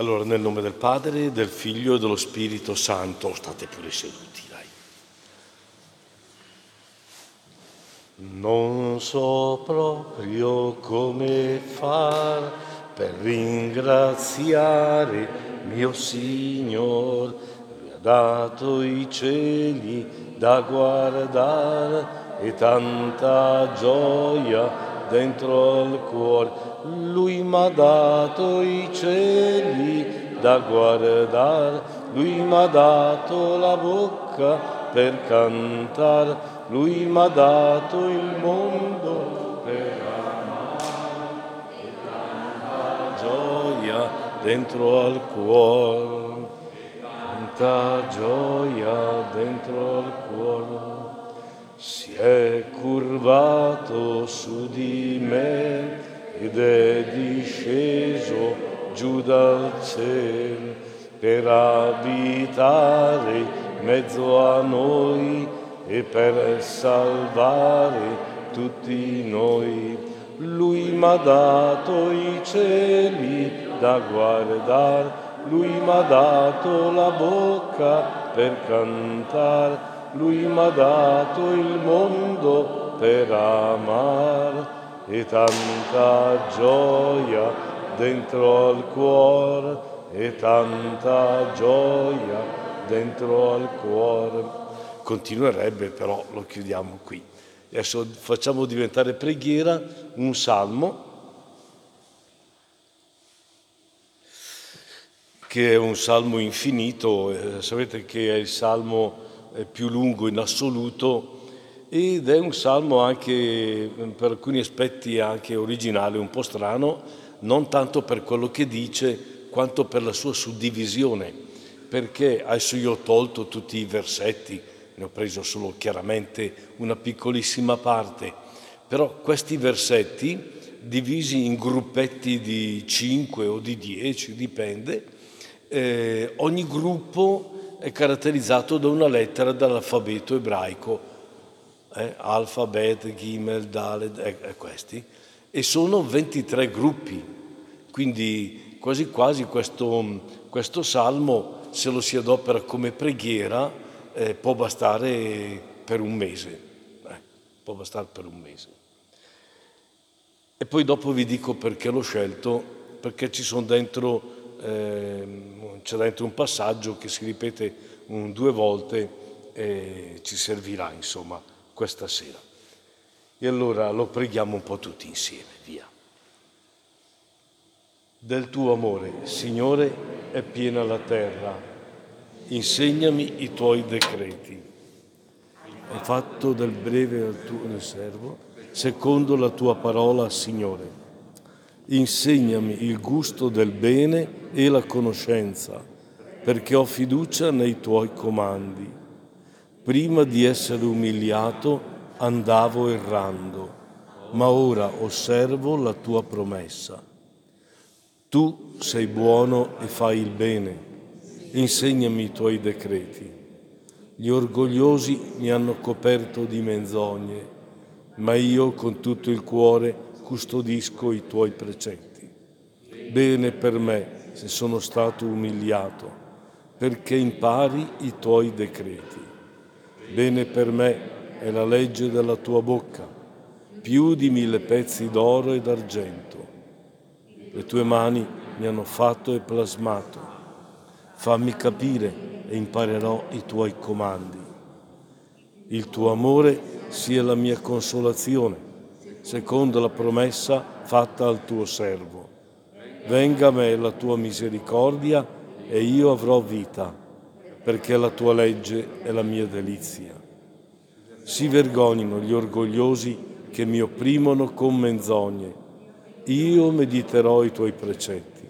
Allora, nel nome del Padre, del Figlio e dello Spirito Santo, state pure seduti, dai. Non so proprio come far per ringraziare mio Signor, mi ha dato i cieli da guardare e tanta gioia dentro al cuore. Lui m'ha dato i cieli da guardare, Lui m'ha dato la bocca per cantare, Lui m'ha dato il mondo per amare e tanta gioia dentro al cuore, tanta gioia dentro al cuore. Si è curvato su di me ed è disceso giù dal cielo per abitare in mezzo a noi e per salvare tutti noi. Lui m'ha dato i cieli da guardare, Lui m'ha dato la bocca per cantare, Lui m'ha dato il mondo per amare e tanta gioia dentro al cuore, e tanta gioia dentro al cuore. Continuerebbe, però lo chiudiamo qui. Adesso facciamo diventare preghiera un salmo, che è un salmo infinito, sapete che è il salmo più lungo in assoluto, ed è un salmo anche per alcuni aspetti anche originale, un po' strano, non tanto per quello che dice quanto per la sua suddivisione, perché adesso io ho tolto tutti i versetti, ne ho preso solo chiaramente una piccolissima parte, però questi versetti divisi in gruppetti di 5 o di 10, dipende, ogni gruppo è caratterizzato da una lettera dall'alfabeto ebraico, Alfa, Bet, Gimel, Daled, questi, e sono 23 gruppi, quindi quasi quasi questo salmo, se lo si adopera come preghiera, può bastare per un mese, E poi dopo vi dico perché l'ho scelto, perché c'è dentro un passaggio che si ripete 2 volte e ci servirà, insomma, questa sera. E allora lo preghiamo un po' tutti insieme, via. Del tuo amore, Signore, è piena la terra. Insegnami i tuoi decreti. Hai fatto del breve al tuo servo, secondo la tua parola, Signore. Insegnami il gusto del bene e la conoscenza, perché ho fiducia nei tuoi comandi. Prima di essere umiliato andavo errando, ma ora osservo la tua promessa. Tu sei buono e fai il bene, insegnami i tuoi decreti. Gli orgogliosi mi hanno coperto di menzogne, ma io con tutto il cuore custodisco i tuoi precetti. Bene per me se sono stato umiliato, perché impari i tuoi decreti. Bene per me è la legge della tua bocca, più di 1000 pezzi d'oro e d'argento. Le tue mani mi hanno fatto e plasmato. Fammi capire e imparerò i tuoi comandi. Il tuo amore sia la mia consolazione, secondo la promessa fatta al tuo servo. Venga a me la tua misericordia e io avrò vita, perché la tua legge è la mia delizia. Si vergognino gli orgogliosi che mi opprimono con menzogne. Io mediterò i tuoi precetti.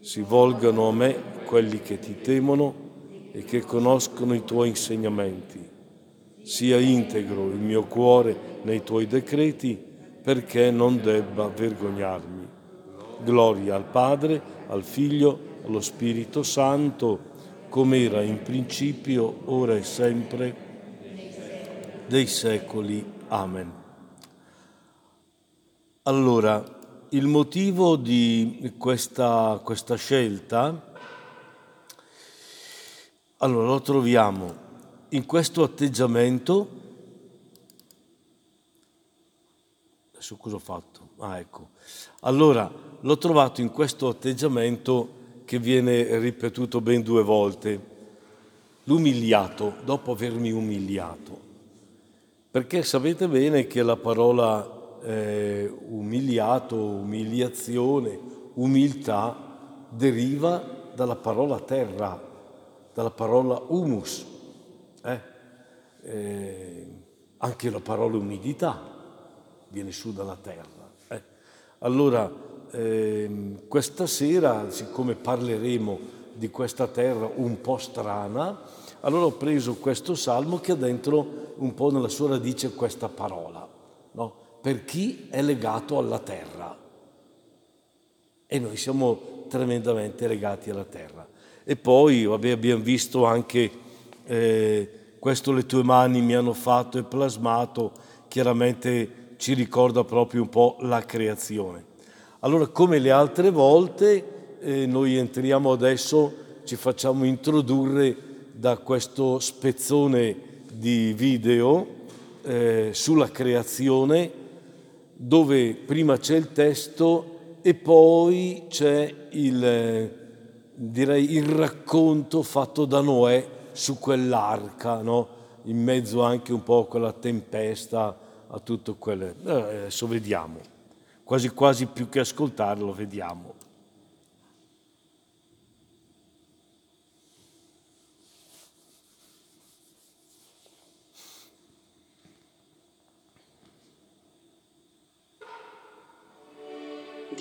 Si volgano a me quelli che ti temono e che conoscono i tuoi insegnamenti. Sia integro il mio cuore nei tuoi decreti, perché non debba vergognarmi. Gloria al Padre, al Figlio, allo Spirito Santo, come era in principio, ora e sempre, dei secoli. Amen. Allora, il motivo di questa scelta, allora, lo troviamo in questo atteggiamento. Adesso cosa ho fatto? Ah, ecco. Allora, l'ho trovato in questo atteggiamento che viene ripetuto ben 2 volte. L'umiliato, dopo avermi umiliato. Perché sapete bene che la parola umiliato, umiliazione, umiltà deriva dalla parola terra, dalla parola humus. Anche la parola umidità viene su dalla terra. Allora, questa sera, siccome parleremo di questa terra un po' strana, allora ho preso questo salmo che ha dentro un po' nella sua radice questa parola, no? Per chi è legato alla terra. E noi siamo tremendamente legati alla terra. E poi abbiamo visto anche questo le tue mani mi hanno fatto e plasmato, chiaramente ci ricorda proprio un po' la creazione. Allora, come le altre volte, noi entriamo adesso, ci facciamo introdurre da questo spezzone di video sulla creazione, dove prima c'è il testo e poi c'è il racconto fatto da Noè su quell'arca, no? In mezzo anche un po' a quella tempesta, a tutto quello. Adesso vediamo, quasi quasi più che ascoltarlo, vediamo.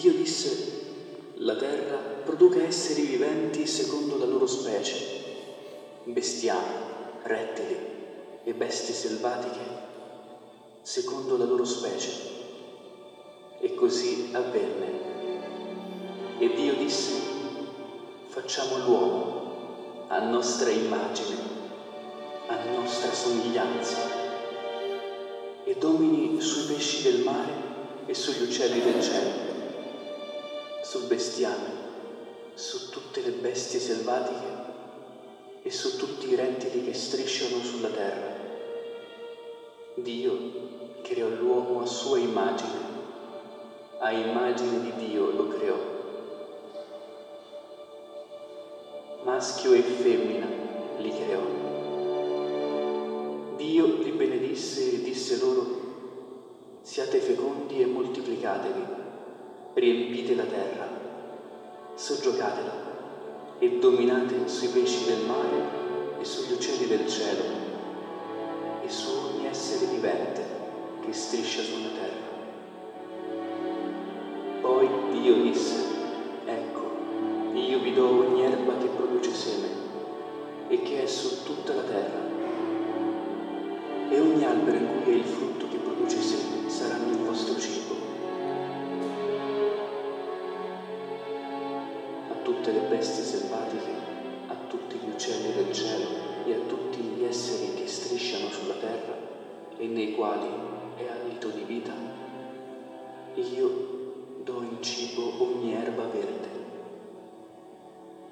Dio disse: la terra produca esseri viventi secondo la loro specie, bestiame, rettili e bestie selvatiche secondo la loro specie. E così avvenne. E Dio disse: facciamo l'uomo a nostra immagine, a nostra somiglianza, e domini sui pesci del mare e sugli uccelli del cielo, sul bestiame, su tutte le bestie selvatiche e su tutti i rettili che strisciano sulla terra. Dio creò l'uomo a sua immagine, a immagine di Dio lo creò. Maschio e femmina li creò. Dio li benedisse e disse loro: siate fecondi e moltiplicatevi, riempite la terra, soggiogatela e dominate sui pesci del mare e sugli uccelli del cielo e su ogni essere vivente che striscia sulla terra. Poi Dio disse: ecco, io vi do ogni erba che produce seme e che è su tutta la terra, e ogni albero in cui è il frutto che produce seme saranno il vostro cibo. A tutte le bestie selvatiche, a tutti gli uccelli del cielo e a tutti gli esseri che strisciano sulla terra e nei quali è alito di vita, io do in cibo ogni erba verde.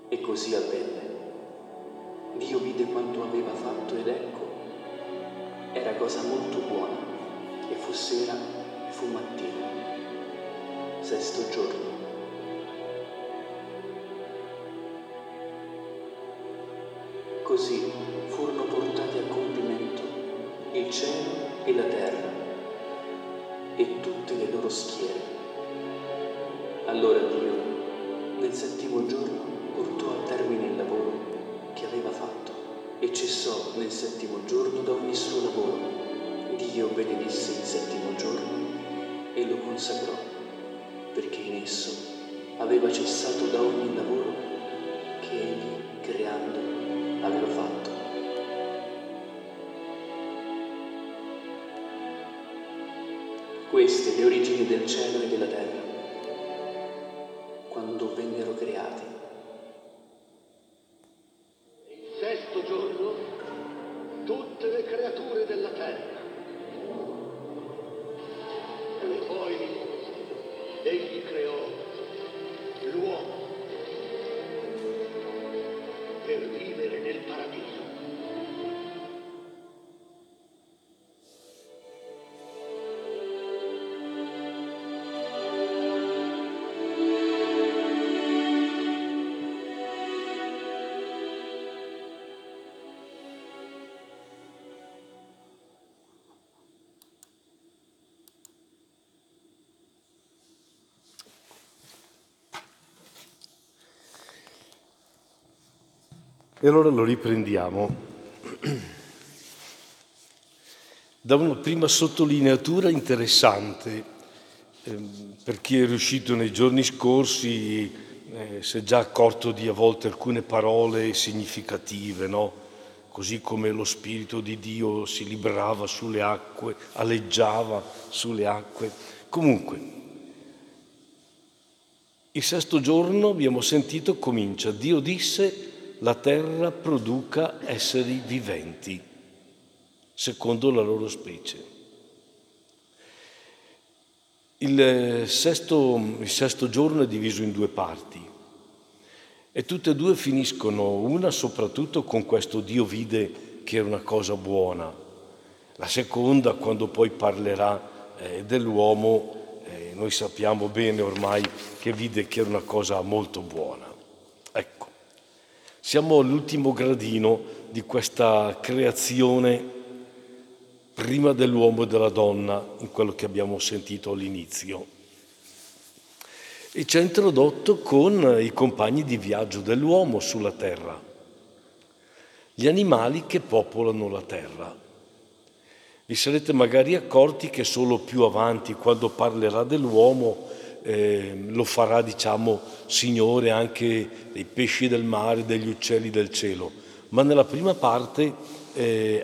E così avvenne. Dio vide quanto aveva fatto ed ecco, era cosa molto buona, e fu sera e fu mattina, 6° giorno. Così furono portati a compimento il cielo e la terra e tutte le loro schiere. Allora Dio, nel 7° giorno, portò a termine il lavoro che aveva fatto e cessò nel 7° giorno da ogni suo lavoro. Dio benedisse il 7° giorno e lo consacrò, perché in esso aveva cessato da ogni lavoro che egli, creando, aveva fatto. Queste le origini del cielo e della terra, quando vennero creati. Il 6° giorno tutte le creature della terra, e poi egli creò E allora lo riprendiamo da una prima sottolineatura interessante per chi è riuscito nei giorni scorsi, si è già accorto di a volte alcune parole significative, no? Così come lo Spirito di Dio si librava sulle acque, aleggiava sulle acque. Comunque, il sesto giorno, abbiamo sentito, comincia. Dio disse: la terra produca esseri viventi, secondo la loro specie. Il sesto giorno è diviso in due parti e tutte e due finiscono, una soprattutto con questo Dio vide che era una cosa buona, la seconda quando poi parlerà dell'uomo, noi sappiamo bene ormai che vide che era una cosa molto buona. Ecco. Siamo all'ultimo gradino di questa creazione prima dell'uomo e della donna, in quello che abbiamo sentito all'inizio. E ci ha introdotto con i compagni di viaggio dell'uomo sulla terra, gli animali che popolano la terra. Vi sarete magari accorti che solo più avanti, quando parlerà dell'uomo, lo farà, diciamo, Signore anche dei pesci del mare, degli uccelli del cielo, ma nella prima parte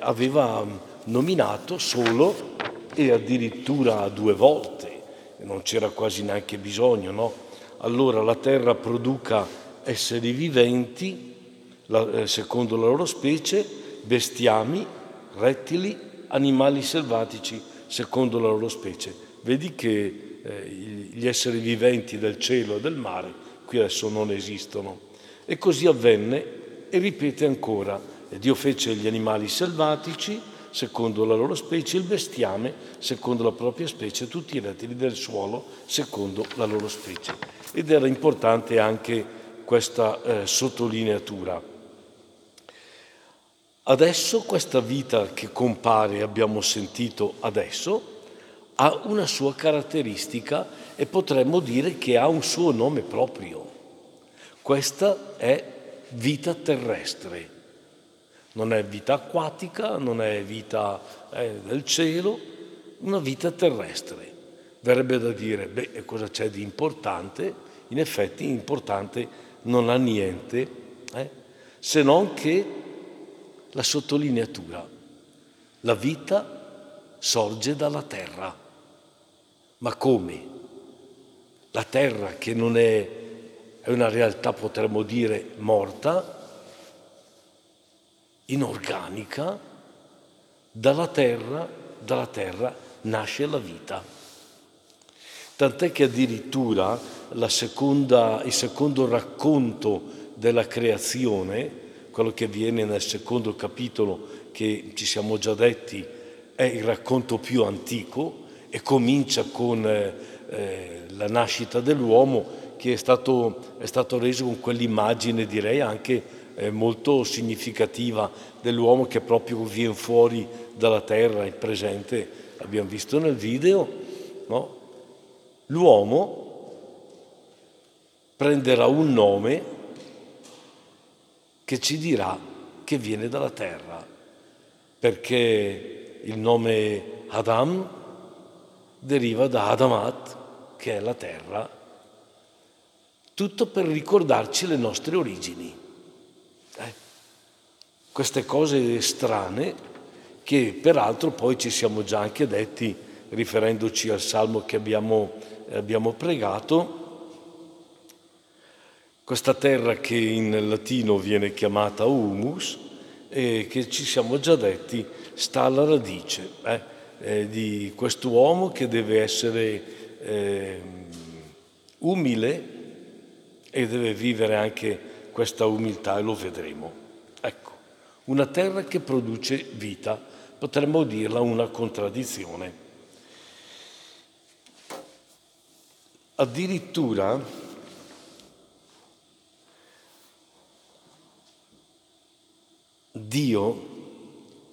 aveva nominato solo e addirittura 2 volte, non c'era quasi neanche bisogno, no? Allora la terra produca esseri viventi secondo la loro specie, bestiami, rettili, animali selvatici secondo la loro specie. Vedi che gli esseri viventi del cielo e del mare qui adesso non esistono. E così avvenne, e ripete ancora: e Dio fece gli animali selvatici secondo la loro specie, il bestiame secondo la propria specie, tutti i rettili del suolo secondo la loro specie. Ed era importante anche questa sottolineatura. Adesso questa vita che compare, abbiamo sentito adesso, ha una sua caratteristica e potremmo dire che ha un suo nome proprio. Questa è vita terrestre, non è vita acquatica, non è vita del cielo, una vita terrestre. Verrebbe da dire, beh, cosa c'è di importante? In effetti importante non ha niente, se non che la sottolineatura. La vita sorge dalla terra. Ma come? La terra che non è una realtà, potremmo dire, morta, inorganica, dalla terra nasce la vita. Tant'è che addirittura il secondo racconto della creazione, quello che avviene nel secondo capitolo, che ci siamo già detti, è il racconto più antico, e comincia con la nascita dell'uomo, che è stato reso con quell'immagine, direi anche molto significativa, dell'uomo che proprio viene fuori dalla terra, è presente, abbiamo visto nel video, no? L'uomo prenderà un nome che ci dirà che viene dalla terra, perché il nome Adam deriva da Adamat, che è la terra, tutto per ricordarci le nostre origini. Queste cose strane che peraltro poi ci siamo già anche detti, riferendoci al Salmo che abbiamo pregato, questa terra che in latino viene chiamata humus e che ci siamo già detti sta alla radice, di quest'uomo che deve essere umile e deve vivere anche questa umiltà, e lo vedremo. Ecco, una terra che produce vita, potremmo dirla una contraddizione. Addirittura Dio,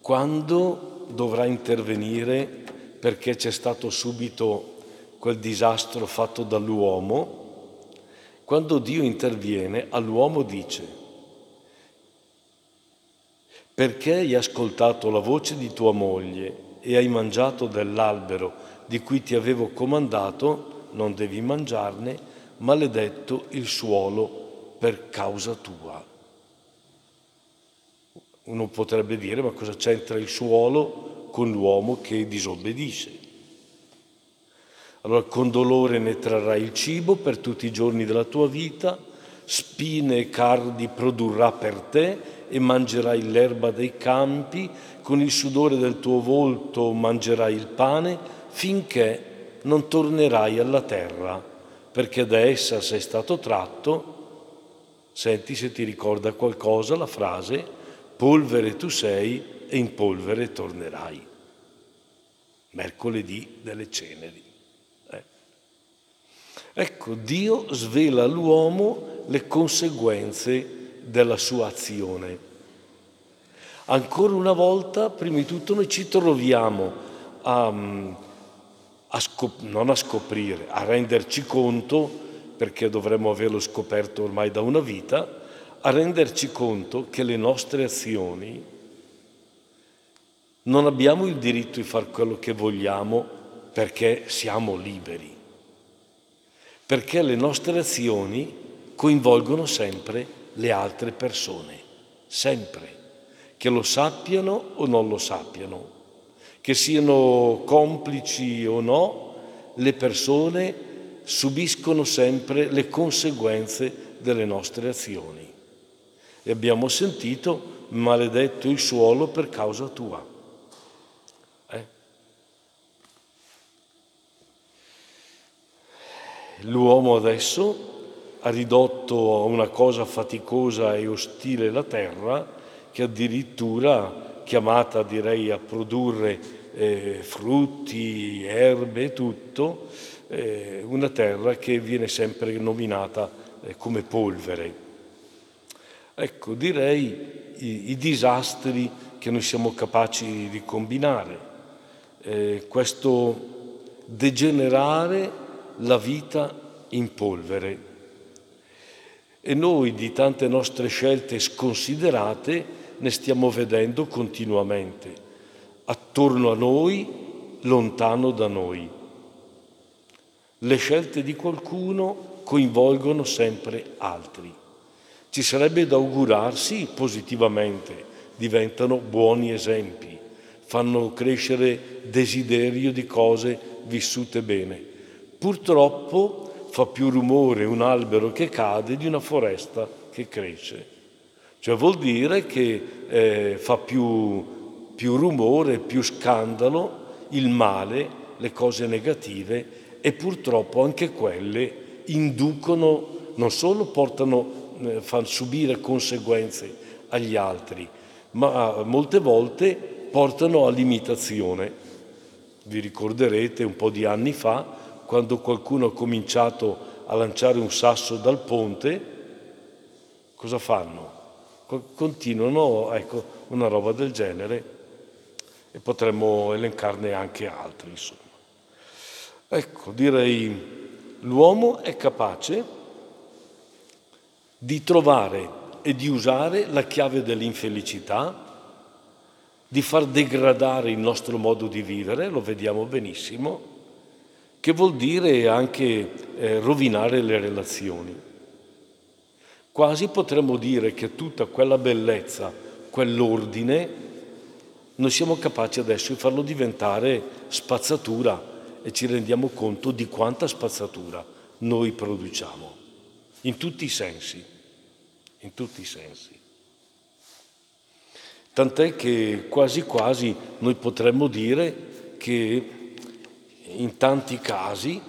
quando dovrà intervenire perché c'è stato subito quel disastro fatto dall'uomo, quando Dio interviene all'uomo dice: perché hai ascoltato la voce di tua moglie e hai mangiato dell'albero di cui ti avevo comandato, non devi mangiarne, maledetto il suolo per causa tua. Uno potrebbe dire, ma cosa c'entra il suolo con l'uomo che disobbedisce? Allora, con dolore ne trarrai il cibo per tutti i giorni della tua vita, spine e cardi produrrà per te e mangerai l'erba dei campi, con il sudore del tuo volto mangerai il pane, finché non tornerai alla terra, perché da essa sei stato tratto. Senti se ti ricorda qualcosa la frase: polvere tu sei e in polvere tornerai. Mercoledì delle ceneri. Ecco, Dio svela all'uomo le conseguenze della sua azione. Ancora una volta, prima di tutto, noi ci troviamo a renderci conto, perché dovremmo averlo scoperto ormai da una vita, a renderci conto che le nostre azioni non abbiamo il diritto di fare quello che vogliamo perché siamo liberi, perché le nostre azioni coinvolgono sempre le altre persone, sempre, che lo sappiano o non lo sappiano, che siano complici o no, le persone subiscono sempre le conseguenze delle nostre azioni. E abbiamo sentito: maledetto il suolo per causa tua. L'uomo adesso ha ridotto a una cosa faticosa e ostile la terra, che addirittura chiamata, direi, a produrre frutti, erbe e tutto, una terra che viene sempre nominata come polvere. Ecco, direi i disastri che noi siamo capaci di combinare, questo degenerare la vita in polvere. E noi di tante nostre scelte sconsiderate ne stiamo vedendo continuamente, attorno a noi, lontano da noi. Le scelte di qualcuno coinvolgono sempre altri. Ci sarebbe da augurarsi positivamente, diventano buoni esempi, fanno crescere desiderio di cose vissute bene. Purtroppo fa più rumore un albero che cade di una foresta che cresce. Cioè vuol dire che fa più rumore, più scandalo, il male, le cose negative, e purtroppo anche quelle inducono, non solo portano, far subire conseguenze agli altri, ma molte volte portano all'imitazione. Vi ricorderete un po' di anni fa, quando qualcuno ha cominciato a lanciare un sasso dal ponte, cosa fanno? Continuano, ecco, una roba del genere, e potremmo elencarne anche altri, insomma. Ecco, direi l'uomo è capace di trovare e di usare la chiave dell'infelicità, di far degradare il nostro modo di vivere, lo vediamo benissimo, che vuol dire anche rovinare le relazioni. Quasi potremmo dire che tutta quella bellezza, quell'ordine, noi siamo capaci adesso di farlo diventare spazzatura, e ci rendiamo conto di quanta spazzatura noi produciamo, in tutti i sensi. In tutti i sensi. Tant'è che quasi quasi noi potremmo dire che in tanti casi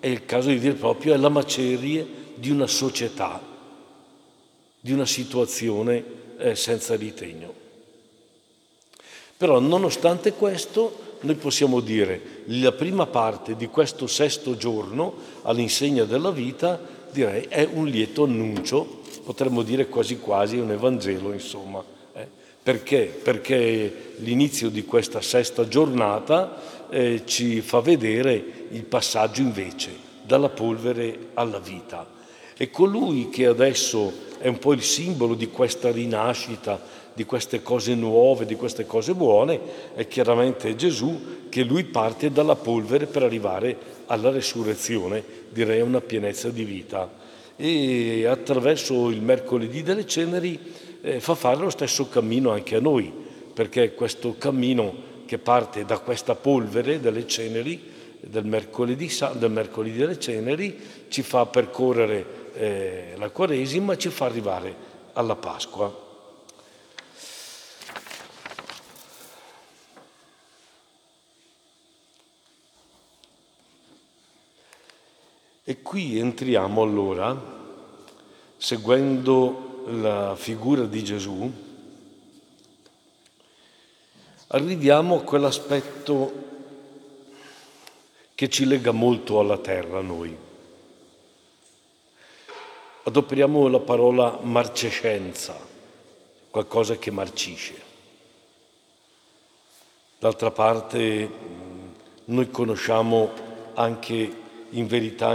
è il caso di dire proprio è la macerie di una società, di una situazione senza ritegno. Però nonostante questo noi possiamo dire la prima parte di questo sesto giorno all'insegna della vita, direi, è un lieto annuncio, potremmo dire quasi quasi un evangelo, insomma. Perché? Perché l'inizio di questa sesta giornata ci fa vedere il passaggio invece dalla polvere alla vita. E colui che adesso è un po' il simbolo di questa rinascita, di queste cose nuove, di queste cose buone, è chiaramente Gesù, che lui parte dalla polvere per arrivare alla resurrezione, direi una pienezza di vita. E attraverso il mercoledì delle ceneri fa fare lo stesso cammino anche a noi, perché questo cammino che parte da questa polvere delle ceneri, del mercoledì delle ceneri, ci fa percorrere la Quaresima, ci fa arrivare alla Pasqua. E qui entriamo allora, seguendo la figura di Gesù, arriviamo a quell'aspetto che ci lega molto alla terra noi. Adoperiamo la parola marcescenza, qualcosa che marcisce. D'altra parte noi conosciamo anche in verità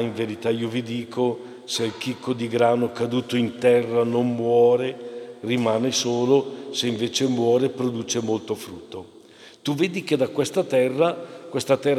io vi dico, se il chicco di grano caduto in terra non muore, rimane solo, se invece muore produce molto frutto. Tu vedi che da questa terra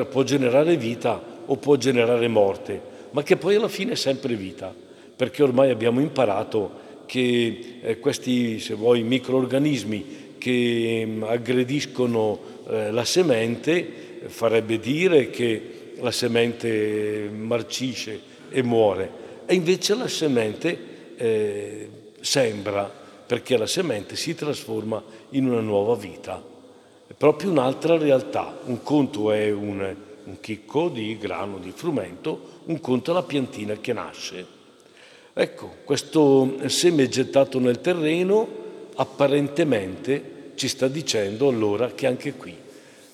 può generare vita o può generare morte, ma che poi alla fine è sempre vita, perché ormai abbiamo imparato che questi, se vuoi, microrganismi che aggrediscono la semente, farebbe dire che la semente marcisce e muore, e invece la semente sembra, perché la semente si trasforma in una nuova vita. È proprio un'altra realtà. Un conto è un chicco di grano, di frumento, un conto è la piantina che nasce. Ecco, questo seme gettato nel terreno apparentemente ci sta dicendo allora che anche qui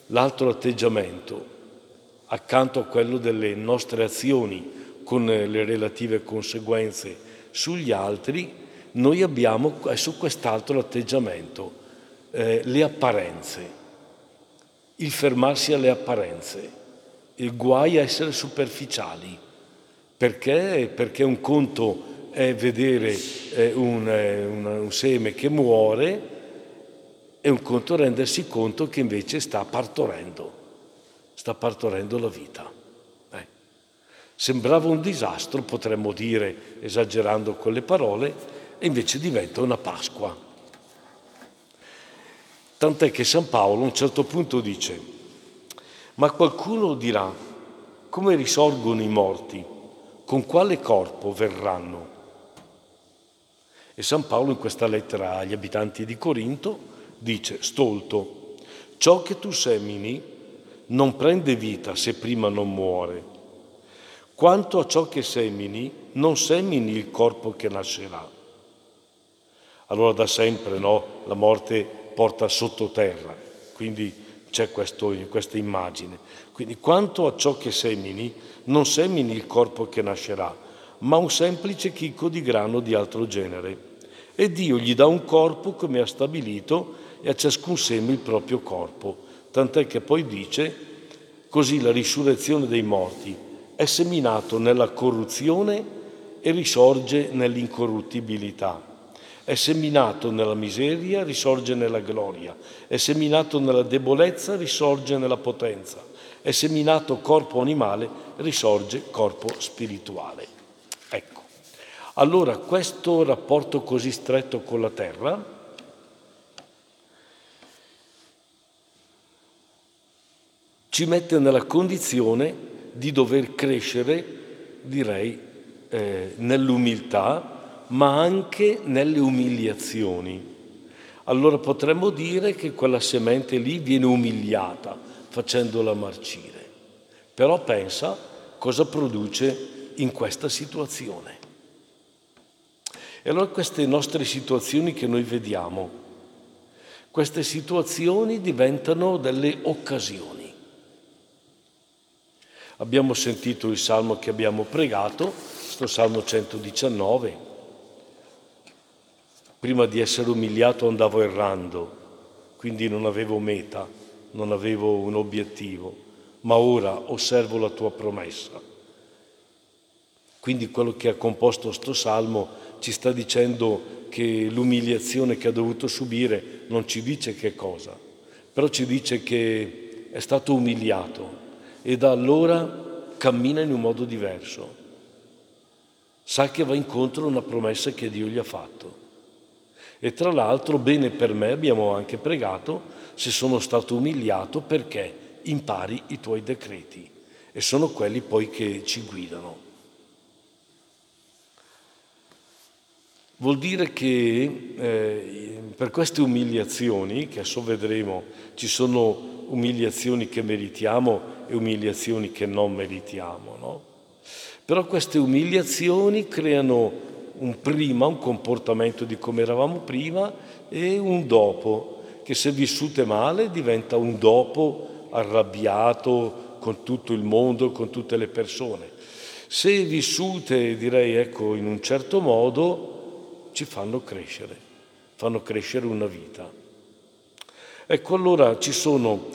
l'altro atteggiamento, accanto a quello delle nostre azioni con le relative conseguenze sugli altri, noi abbiamo su quest'altro atteggiamento, le apparenze, il fermarsi alle apparenze, il guai a essere superficiali. Perché? Perché un conto è vedere un seme che muore e un conto rendersi conto che invece sta partorendo la vita. Sembrava un disastro, potremmo dire, esagerando con le parole, e invece diventa una Pasqua. Tant'è che San Paolo a un certo punto dice: ma qualcuno dirà, come risorgono i morti? Con quale corpo verranno? E San Paolo in questa lettera agli abitanti di Corinto dice, stolto, ciò che tu semini non prende vita se prima non muore. Quanto a ciò che semini, non semini il corpo che nascerà. Allora da sempre, no? La morte porta sottoterra, quindi c'è questa immagine. Quindi quanto a ciò che semini, non semini il corpo che nascerà, ma un semplice chicco di grano di altro genere. E Dio gli dà un corpo come ha stabilito, e a ciascun seme il proprio corpo. Tant'è che poi dice, così la risurrezione dei morti è seminato nella corruzione e risorge nell'incorruttibilità. È seminato nella miseria, risorge nella gloria. È seminato nella debolezza, risorge nella potenza. È seminato corpo animale, risorge corpo spirituale. Ecco. Allora, questo rapporto così stretto con la terra ci mette nella condizione di dover crescere, direi, nell'umiltà, ma anche nelle umiliazioni. Allora potremmo dire che quella semente lì viene umiliata, facendola marcire. Però pensa cosa produce in questa situazione. E allora queste nostre situazioni che noi vediamo, Queste situazioni diventano delle occasioni. Abbiamo sentito il salmo che abbiamo pregato, sto salmo 119. Prima di essere umiliato andavo errando, quindi non avevo meta, non avevo un obiettivo, ma ora osservo la tua promessa. Quindi quello che ha composto sto salmo ci sta dicendo che l'umiliazione che ha dovuto subire non ci dice che cosa, però ci dice che è stato umiliato e da allora cammina in un modo diverso. Sa che va incontro a una promessa che Dio gli ha fatto. E tra l'altro, bene per me, abbiamo anche pregato, se sono stato umiliato perché impari i tuoi decreti e sono quelli poi che ci guidano. Vuol dire che per queste umiliazioni, che adesso vedremo, ci sono umiliazioni che meritiamo e umiliazioni che non meritiamo, no? Però queste umiliazioni creano un comportamento di come eravamo prima e un dopo, che se vissute male diventa un dopo arrabbiato con tutto il mondo, con tutte le persone. Se vissute, direi, ecco, in un certo modo, ci fanno crescere una vita. Ecco, allora ci sono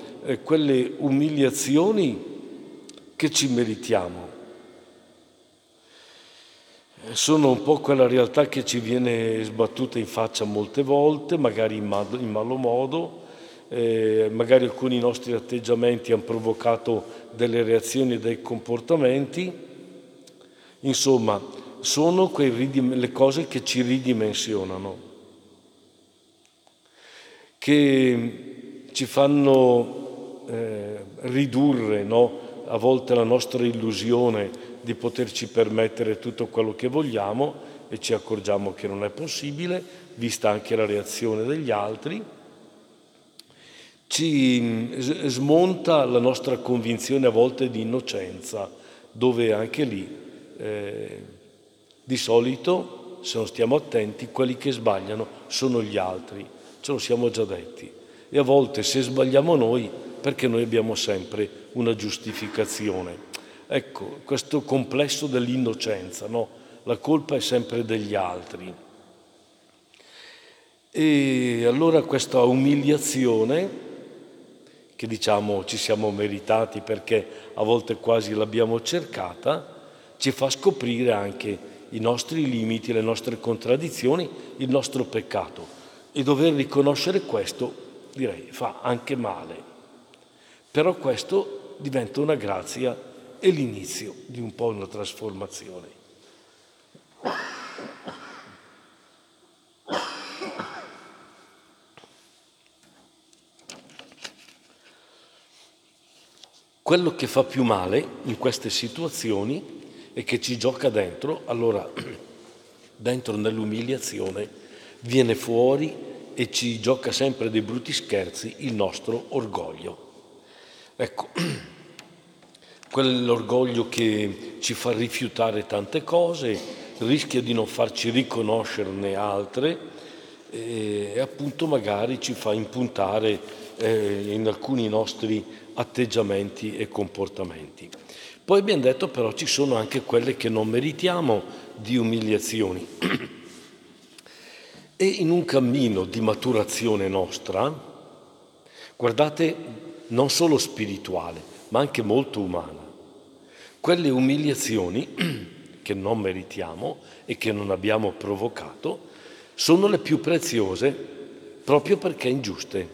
quelle umiliazioni che ci meritiamo. Sono un po' quella realtà che ci viene sbattuta in faccia molte volte, magari in malo modo, magari alcuni nostri atteggiamenti hanno provocato delle reazioni e dei comportamenti. Insomma, sono le cose che ci ridimensionano, che ci fanno ridurre, no? A volte la nostra illusione di poterci permettere tutto quello che vogliamo e ci accorgiamo che non è possibile, vista anche la reazione degli altri. Ci smonta la nostra convinzione a volte di innocenza, dove anche lì di solito, se non stiamo attenti, quelli che sbagliano sono gli altri, ce lo siamo già detti. E a volte se sbagliamo noi, perché noi abbiamo sempre una giustificazione. Ecco, questo complesso dell'innocenza, no? La colpa è sempre degli altri. E allora questa umiliazione, che diciamo ci siamo meritati perché a volte quasi l'abbiamo cercata, ci fa scoprire anche i nostri limiti, le nostre contraddizioni, il nostro peccato. E dover riconoscere questo, direi, fa anche male. Però questo diventa una grazia e l'inizio di un po' una trasformazione. Quello che fa più male in queste situazioni e che ci gioca dentro, allora dentro nell'umiliazione viene fuori e ci gioca sempre dei brutti scherzi il nostro orgoglio. Ecco, quell'orgoglio che ci fa rifiutare tante cose, rischia di non farci riconoscerne altre e appunto magari ci fa impuntare in alcuni nostri atteggiamenti e comportamenti. Poi abbiamo detto però ci sono anche quelle che non meritiamo di umiliazioni. E in un cammino di maturazione nostra, guardate, non solo spirituale, ma anche molto umana, quelle umiliazioni che non meritiamo e che non abbiamo provocato sono le più preziose proprio perché ingiuste.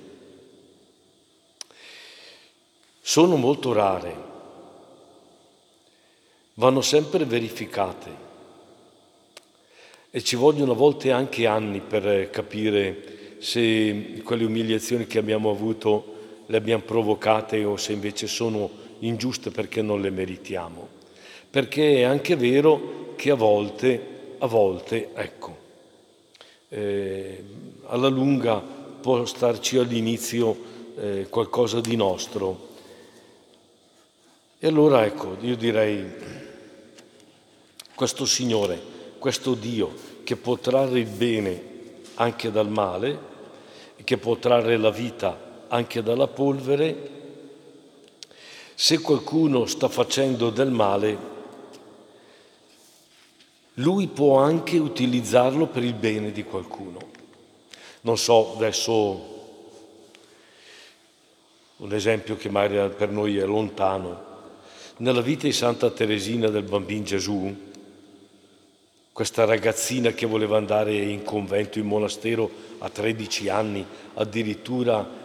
Sono molto rare. Vanno sempre verificate e ci vogliono a volte anche anni per capire se quelle umiliazioni che abbiamo avuto le abbiamo provocate o se invece sono ingiuste perché non le meritiamo. Perché è anche vero che a volte, ecco, alla lunga può starci all'inizio qualcosa di nostro. E allora, ecco, io direi, questo Signore, questo Dio che può trarre il bene anche dal male, che può trarre la vita anche dalla polvere, se qualcuno sta facendo del male, lui può anche utilizzarlo per il bene di qualcuno. Non so, adesso un esempio che magari per noi è lontano. Nella vita di Santa Teresina del Bambin Gesù, questa ragazzina che voleva andare in convento, in monastero a 13 anni, addirittura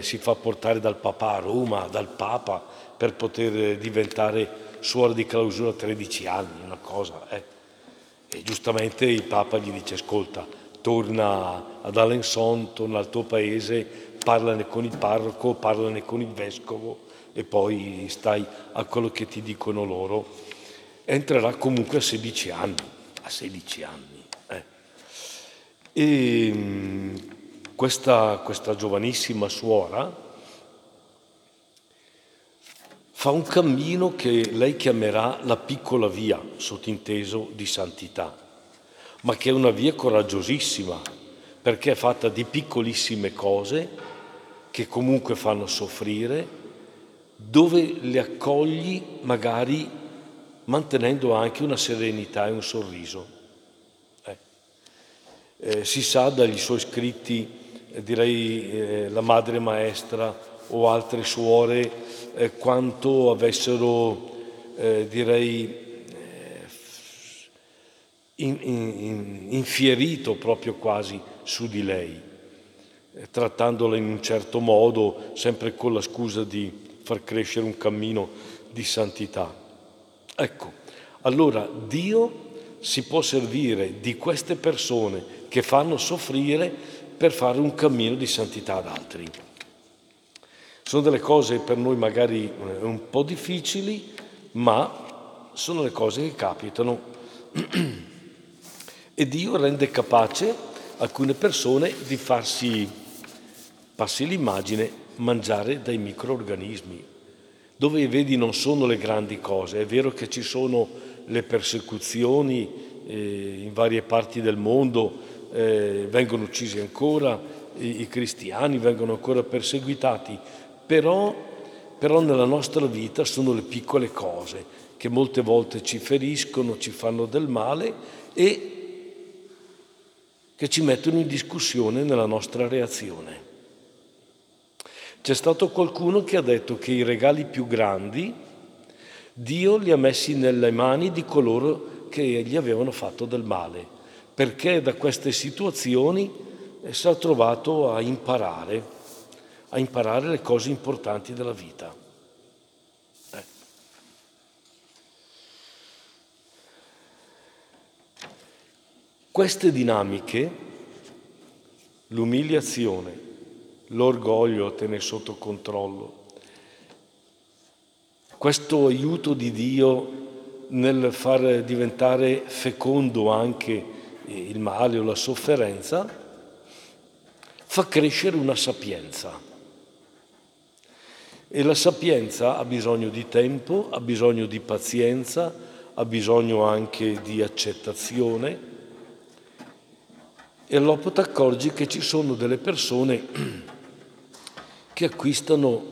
si fa portare dal papà a Roma, dal papa, per poter diventare suora di clausura a 13 anni, una cosa, E giustamente il Papa gli dice: ascolta, torna ad Alençon, torna al tuo paese, parlane con il parroco, parlane con il vescovo e poi stai a quello che ti dicono loro. Entrerà comunque a 16 anni. A 16 anni. E questa giovanissima suora fa un cammino che lei chiamerà la piccola via, sottinteso di santità, ma che è una via coraggiosissima, perché è fatta di piccolissime cose che comunque fanno soffrire, dove le accogli magari mantenendo anche una serenità e un sorriso. Si sa dagli suoi scritti, direi la madre maestra o altre suore, quanto avessero, infierito proprio quasi su di lei, trattandola in un certo modo, sempre con la scusa di far crescere un cammino di santità. Ecco, allora Dio si può servire di queste persone che fanno soffrire per fare un cammino di santità ad altri. Sono delle cose per noi magari un po' difficili, ma sono le cose che capitano. E Dio rende capace alcune persone di farsi, passi l'immagine, mangiare dai microrganismi, dove vedi non sono le grandi cose. È vero che ci sono le persecuzioni in varie parti del mondo, vengono uccisi ancora, i cristiani vengono ancora perseguitati, però nella nostra vita sono le piccole cose che molte volte ci feriscono, ci fanno del male e che ci mettono in discussione nella nostra reazione. C'è stato qualcuno che ha detto che i regali più grandi Dio li ha messi nelle mani di coloro che gli avevano fatto del male, perché da queste situazioni si è trovato a imparare le cose importanti della vita. Queste dinamiche, l'umiliazione, l'orgoglio a tenere sotto controllo, questo aiuto di Dio nel far diventare fecondo anche il male o la sofferenza, fa crescere una sapienza. E la sapienza ha bisogno di tempo, ha bisogno di pazienza, ha bisogno anche di accettazione. E allora ti accorgi che ci sono delle persone che acquistano,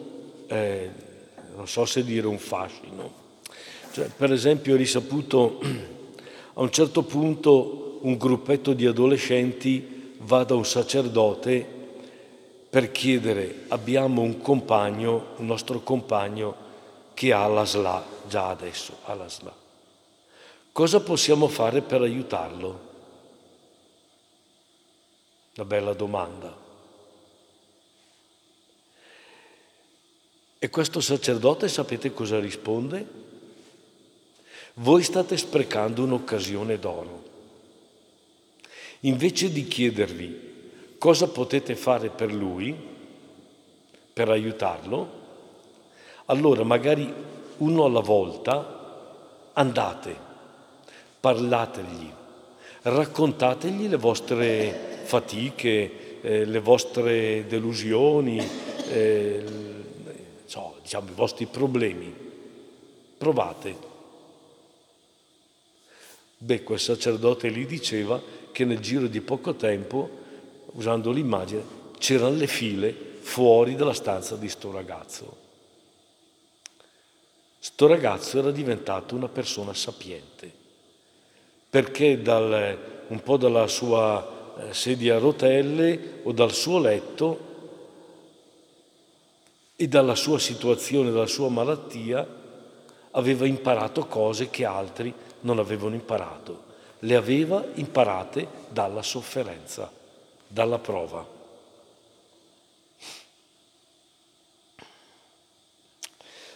non so se dire un fascino. Cioè, per esempio, ho risaputo a un certo punto un gruppetto di adolescenti va da un sacerdote per chiedere: abbiamo un compagno, un nostro compagno che ha la SLA, già adesso ha la SLA. Cosa possiamo fare per aiutarlo? Una bella domanda. E questo sacerdote, sapete cosa risponde? Voi state sprecando un'occasione d'oro. Invece di chiedervi cosa potete fare per lui, per aiutarlo, allora magari uno alla volta andate, parlategli, raccontategli le vostre fatiche, le vostre delusioni, i vostri problemi. Provate. Quel sacerdote lì diceva che nel giro di poco tempo, usando l'immagine, c'erano le file fuori dalla stanza di sto ragazzo. Sto ragazzo era diventato una persona sapiente, perché un po' dalla sua sedia a rotelle o dal suo letto e dalla sua situazione, dalla sua malattia, aveva imparato cose che altri non avevano imparato. Le aveva imparate dalla sofferenza, dalla prova.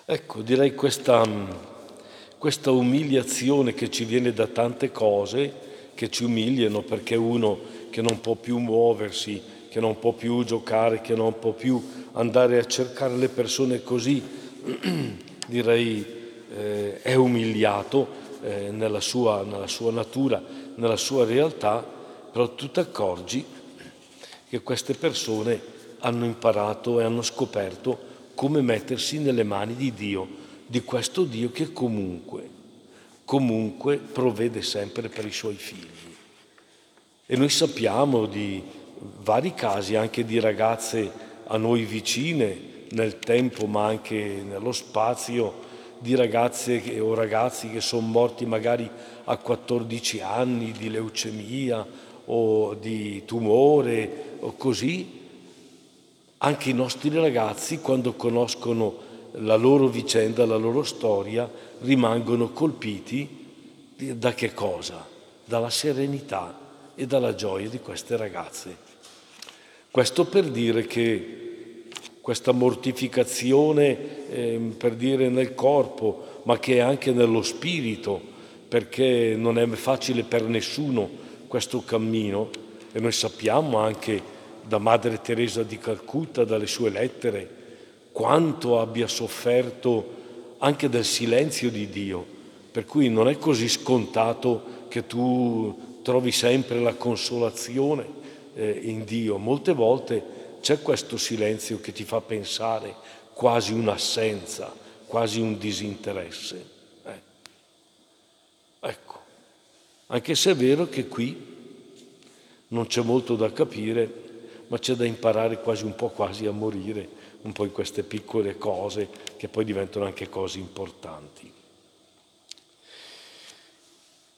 Ecco, direi questa umiliazione che ci viene da tante cose che ci umiliano, perché uno che non può più muoversi, che non può più giocare, che non può più andare a cercare le persone così, direi è umiliato nella sua natura, nella sua realtà, però tu ti accorgi che queste persone hanno imparato e hanno scoperto come mettersi nelle mani di Dio, di questo Dio che comunque provvede sempre per i suoi figli. E noi sappiamo di vari casi, anche di ragazze a noi vicine nel tempo ma anche nello spazio, di ragazze o ragazzi che sono morti magari a 14 anni di leucemia o di tumore o così. Anche i nostri ragazzi, quando conoscono la loro vicenda, la loro storia, rimangono colpiti da che cosa? Dalla serenità e dalla gioia di queste ragazze. Questo per dire che questa mortificazione per dire nel corpo, ma che è anche nello spirito, perché non è facile per nessuno questo cammino, e noi sappiamo anche da Madre Teresa di Calcutta, dalle sue lettere, quanto abbia sofferto anche del silenzio di Dio, per cui non è così scontato che tu trovi sempre la consolazione in Dio. Molte volte c'è questo silenzio che ti fa pensare quasi un'assenza, quasi un disinteresse. Ecco, anche se è vero che qui non c'è molto da capire, ma c'è da imparare quasi a morire, un po' in queste piccole cose che poi diventano anche cose importanti.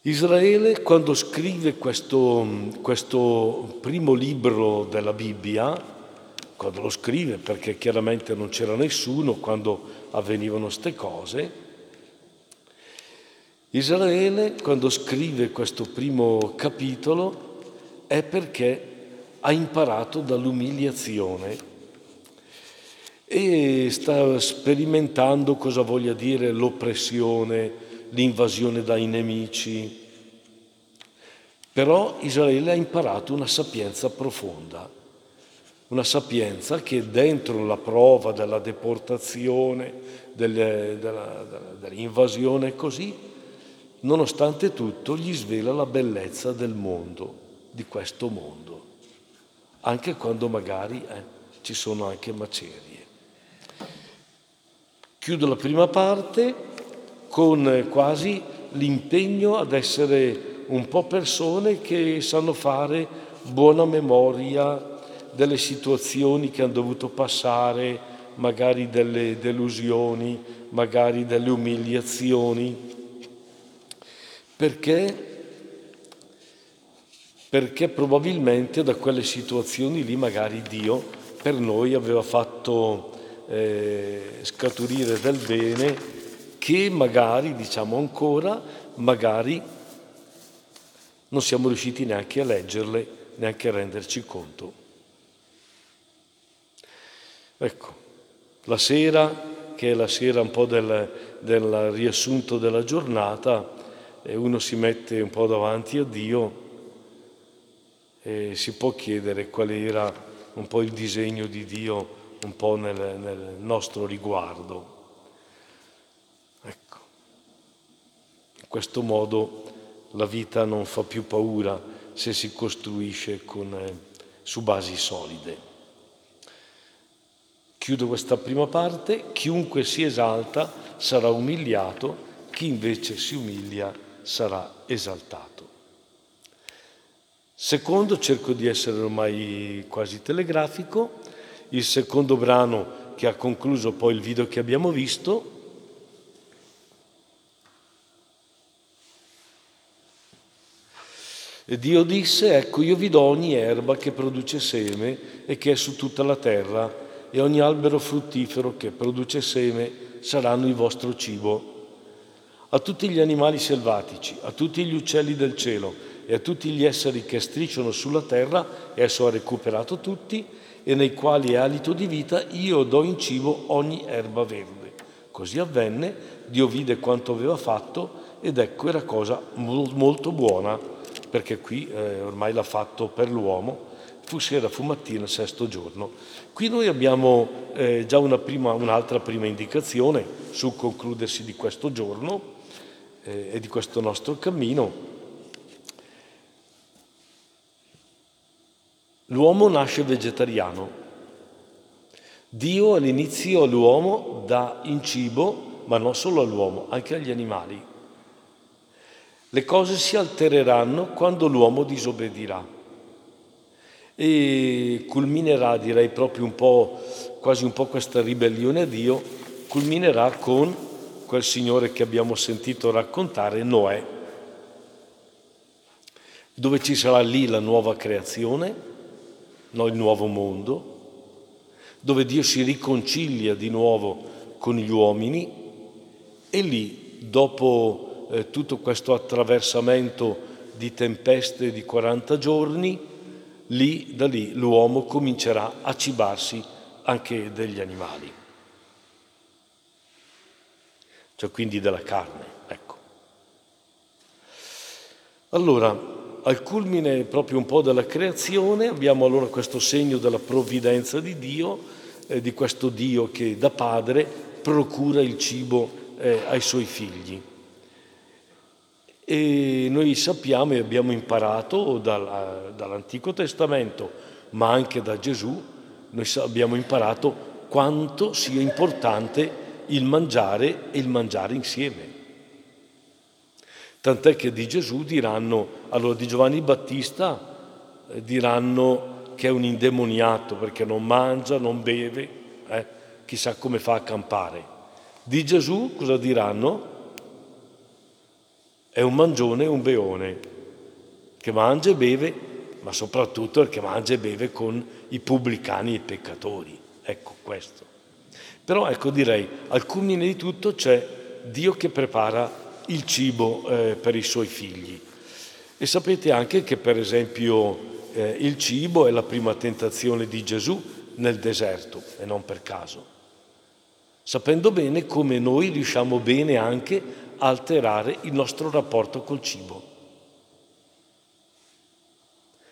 Israele, quando scrive questo primo libro della Bibbia, quando lo scrive, perché chiaramente non c'era nessuno quando avvenivano ste cose, Israele, quando scrive questo primo capitolo, è perché ha imparato dall'umiliazione e sta sperimentando cosa voglia dire l'oppressione, l'invasione dai nemici. Però Israele ha imparato una sapienza profonda, una sapienza che dentro la prova della deportazione, dell'invasione così, nonostante tutto gli svela la bellezza del mondo, di questo mondo, anche quando magari ci sono anche macerie. Chiudo la prima parte con quasi l'impegno ad essere un po' persone che sanno fare buona memoria delle situazioni che hanno dovuto passare, magari delle delusioni, magari delle umiliazioni. Perché? Perché probabilmente da quelle situazioni lì magari Dio per noi aveva fatto scaturire del bene che magari, diciamo ancora, magari non siamo riusciti neanche a leggerle, neanche a renderci conto. Ecco, la sera, che è la sera un po' del riassunto della giornata, uno si mette un po' davanti a Dio e si può chiedere qual era un po' il disegno di Dio un po' nel nostro riguardo. Ecco, in questo modo la vita non fa più paura se si costruisce su basi solide. Chiudo questa prima parte. Chiunque si esalta sarà umiliato, chi invece si umilia sarà esaltato. Secondo, cerco di essere ormai quasi telegrafico, il secondo brano che ha concluso poi il video che abbiamo visto e Dio disse: ecco, io vi do ogni erba che produce seme e che è su tutta la terra, e ogni albero fruttifero che produce seme saranno il vostro cibo. A tutti gli animali selvatici, a tutti gli uccelli del cielo e a tutti gli esseri che strisciano sulla terra, esso ha recuperato tutti, e nei quali è alito di vita, io do in cibo ogni erba verde. Così avvenne, Dio vide quanto aveva fatto, ed ecco era cosa molto buona, perché qui ormai l'ha fatto per l'uomo, fu sera, fu mattina, il sesto giorno. Qui noi abbiamo già un'altra prima indicazione sul concludersi di questo giorno e di questo nostro cammino. L'uomo nasce vegetariano. Dio all'inizio all'uomo dà in cibo, ma non solo all'uomo, anche agli animali. Le cose si altereranno quando l'uomo disobbedirà. E culminerà, direi proprio un po', quasi un po' questa ribellione a Dio, culminerà con quel signore che abbiamo sentito raccontare, Noè, dove ci sarà lì la nuova creazione, no, il nuovo mondo, dove Dio si riconcilia di nuovo con gli uomini, e lì, dopo tutto questo attraversamento di tempeste di 40 giorni, da lì l'uomo comincerà a cibarsi anche degli animali, cioè quindi della carne, ecco. Allora, al culmine proprio un po' della creazione abbiamo allora questo segno della provvidenza di Dio, di questo Dio che da padre procura il cibo ai suoi figli. E noi sappiamo e abbiamo imparato dall'Antico Testamento, ma anche da Gesù, noi abbiamo imparato quanto sia importante il mangiare e il mangiare insieme. Tant'è che di Gesù diranno, allora di Giovanni Battista diranno che è un indemoniato perché non mangia, non beve, chissà come fa a campare. Di Gesù cosa diranno? È un mangione e un beone, che mangia e beve, ma soprattutto che mangia e beve con i pubblicani e i peccatori. Ecco questo. Però ecco, direi, al culmine di tutto c'è Dio che prepara il cibo per i suoi figli. E sapete anche che, per esempio, il cibo è la prima tentazione di Gesù nel deserto, e non per caso, sapendo bene come noi riusciamo bene anche a alterare il nostro rapporto col cibo.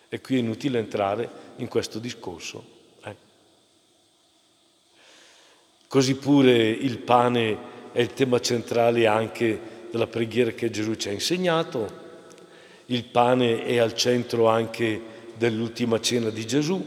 E qui è inutile entrare in questo discorso. Così pure il pane è il tema centrale anche della preghiera che Gesù ci ha insegnato. Il pane è al centro anche dell'ultima cena di Gesù.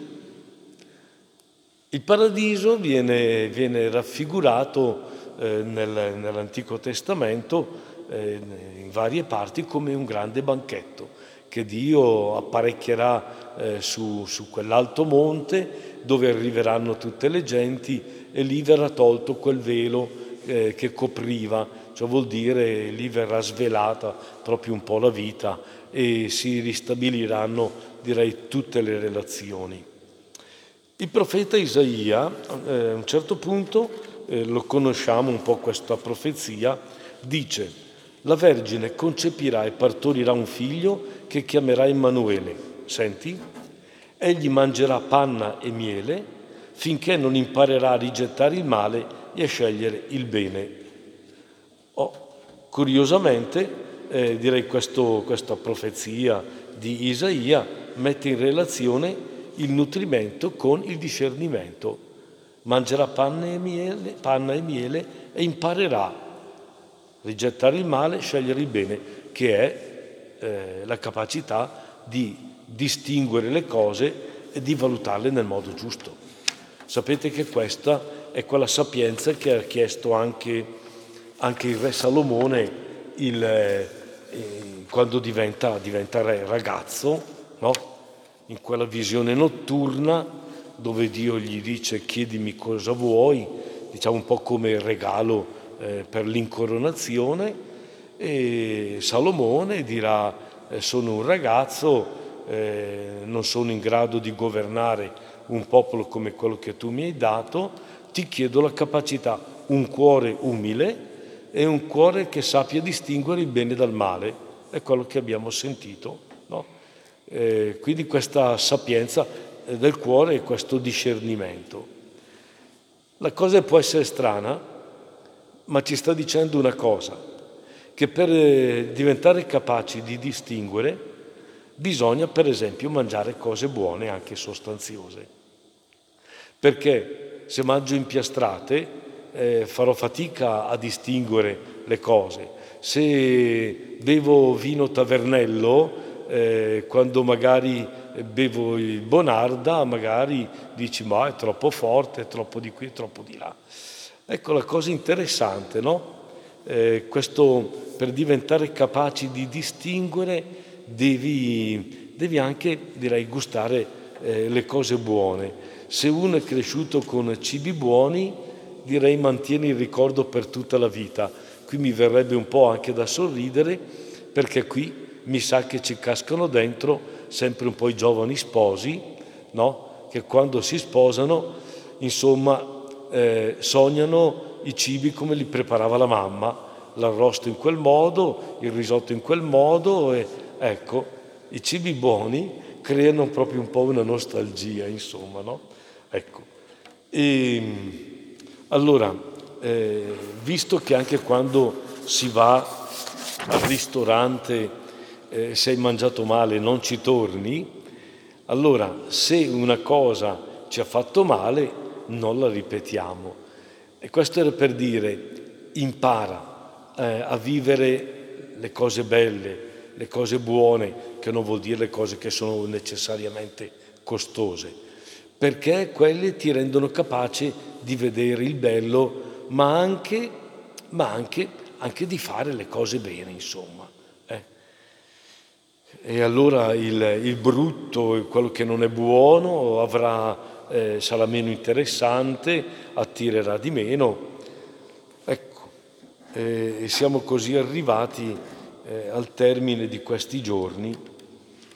Il paradiso viene raffigurato nell'Antico Testamento in varie parti come un grande banchetto che Dio apparecchierà su quell'alto monte, dove arriveranno tutte le genti, e lì verrà tolto quel velo che copriva, cioè vuol dire lì verrà svelata proprio un po' la vita e si ristabiliranno, direi, tutte le relazioni. Il profeta Isaia, a un certo punto, lo conosciamo un po' questa profezia, dice: la Vergine concepirà e partorirà un figlio che chiamerà Emanuele. Senti? Egli mangerà panna e miele finché non imparerà a rigettare il male e a scegliere il bene. Curiosamente, direi questa profezia di Isaia mette in relazione il nutrimento con il discernimento. Mangerà panna e miele e imparerà a rigettare il male, scegliere il bene, che è la capacità di distinguere le cose e di valutarle nel modo giusto. Sapete che questa è quella sapienza che ha chiesto anche il re Salomone quando diventa re, ragazzo, no? in quella visione notturna dove Dio gli dice chiedimi cosa vuoi, diciamo un po' come regalo per l'incoronazione, e Salomone dirà sono un ragazzo, non sono in grado di governare un popolo come quello che tu mi hai dato, ti chiedo la capacità, un cuore umile e un cuore che sappia distinguere il bene dal male, è quello che abbiamo sentito, no? Quindi questa sapienza del cuore e questo discernimento. La cosa può essere strana, ma ci sta dicendo una cosa, che per diventare capaci di distinguere bisogna, per esempio, mangiare cose buone, anche sostanziose. Perché se mangio impiastrate farò fatica a distinguere le cose. Se bevo vino Tavernello, quando magari bevo il Bonarda, magari dici ma è troppo forte, è troppo di qui, è troppo di là. Ecco la cosa interessante, no? Questo per diventare capaci di distinguere devi anche, direi, gustare le cose buone. Se uno è cresciuto con cibi buoni, direi mantiene il ricordo per tutta la vita. Qui mi verrebbe un po' anche da sorridere, perché qui mi sa che ci cascano dentro sempre un po' i giovani sposi, no? Che quando si sposano, insomma, sognano i cibi come li preparava la mamma, l'arrosto in quel modo, il risotto in quel modo e... Ecco, i cibi buoni creano proprio un po' una nostalgia, insomma, no? Ecco. E, allora, visto che anche quando si va al ristorante, se hai mangiato male non ci torni, allora se una cosa ci ha fatto male non la ripetiamo. E questo era per dire, impara a vivere le cose belle, le cose buone, che non vuol dire le cose che sono necessariamente costose, perché quelle ti rendono capace di vedere il bello, ma anche di fare le cose bene, insomma. E allora il brutto, quello che non è buono, sarà meno interessante, attirerà di meno. Ecco, siamo così arrivati al termine di questi giorni,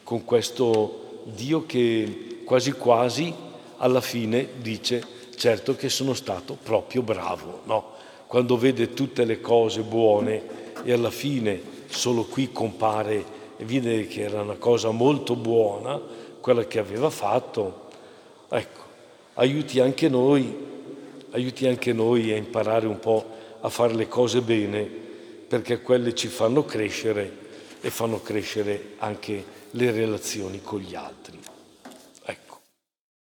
con questo Dio che quasi quasi alla fine dice certo che sono stato proprio bravo, no? Quando vede tutte le cose buone e alla fine solo qui compare e vede che era una cosa molto buona quella che aveva fatto. Ecco, aiuti anche noi a imparare un po' a fare le cose bene, perché quelle ci fanno crescere e fanno crescere anche le relazioni con gli altri.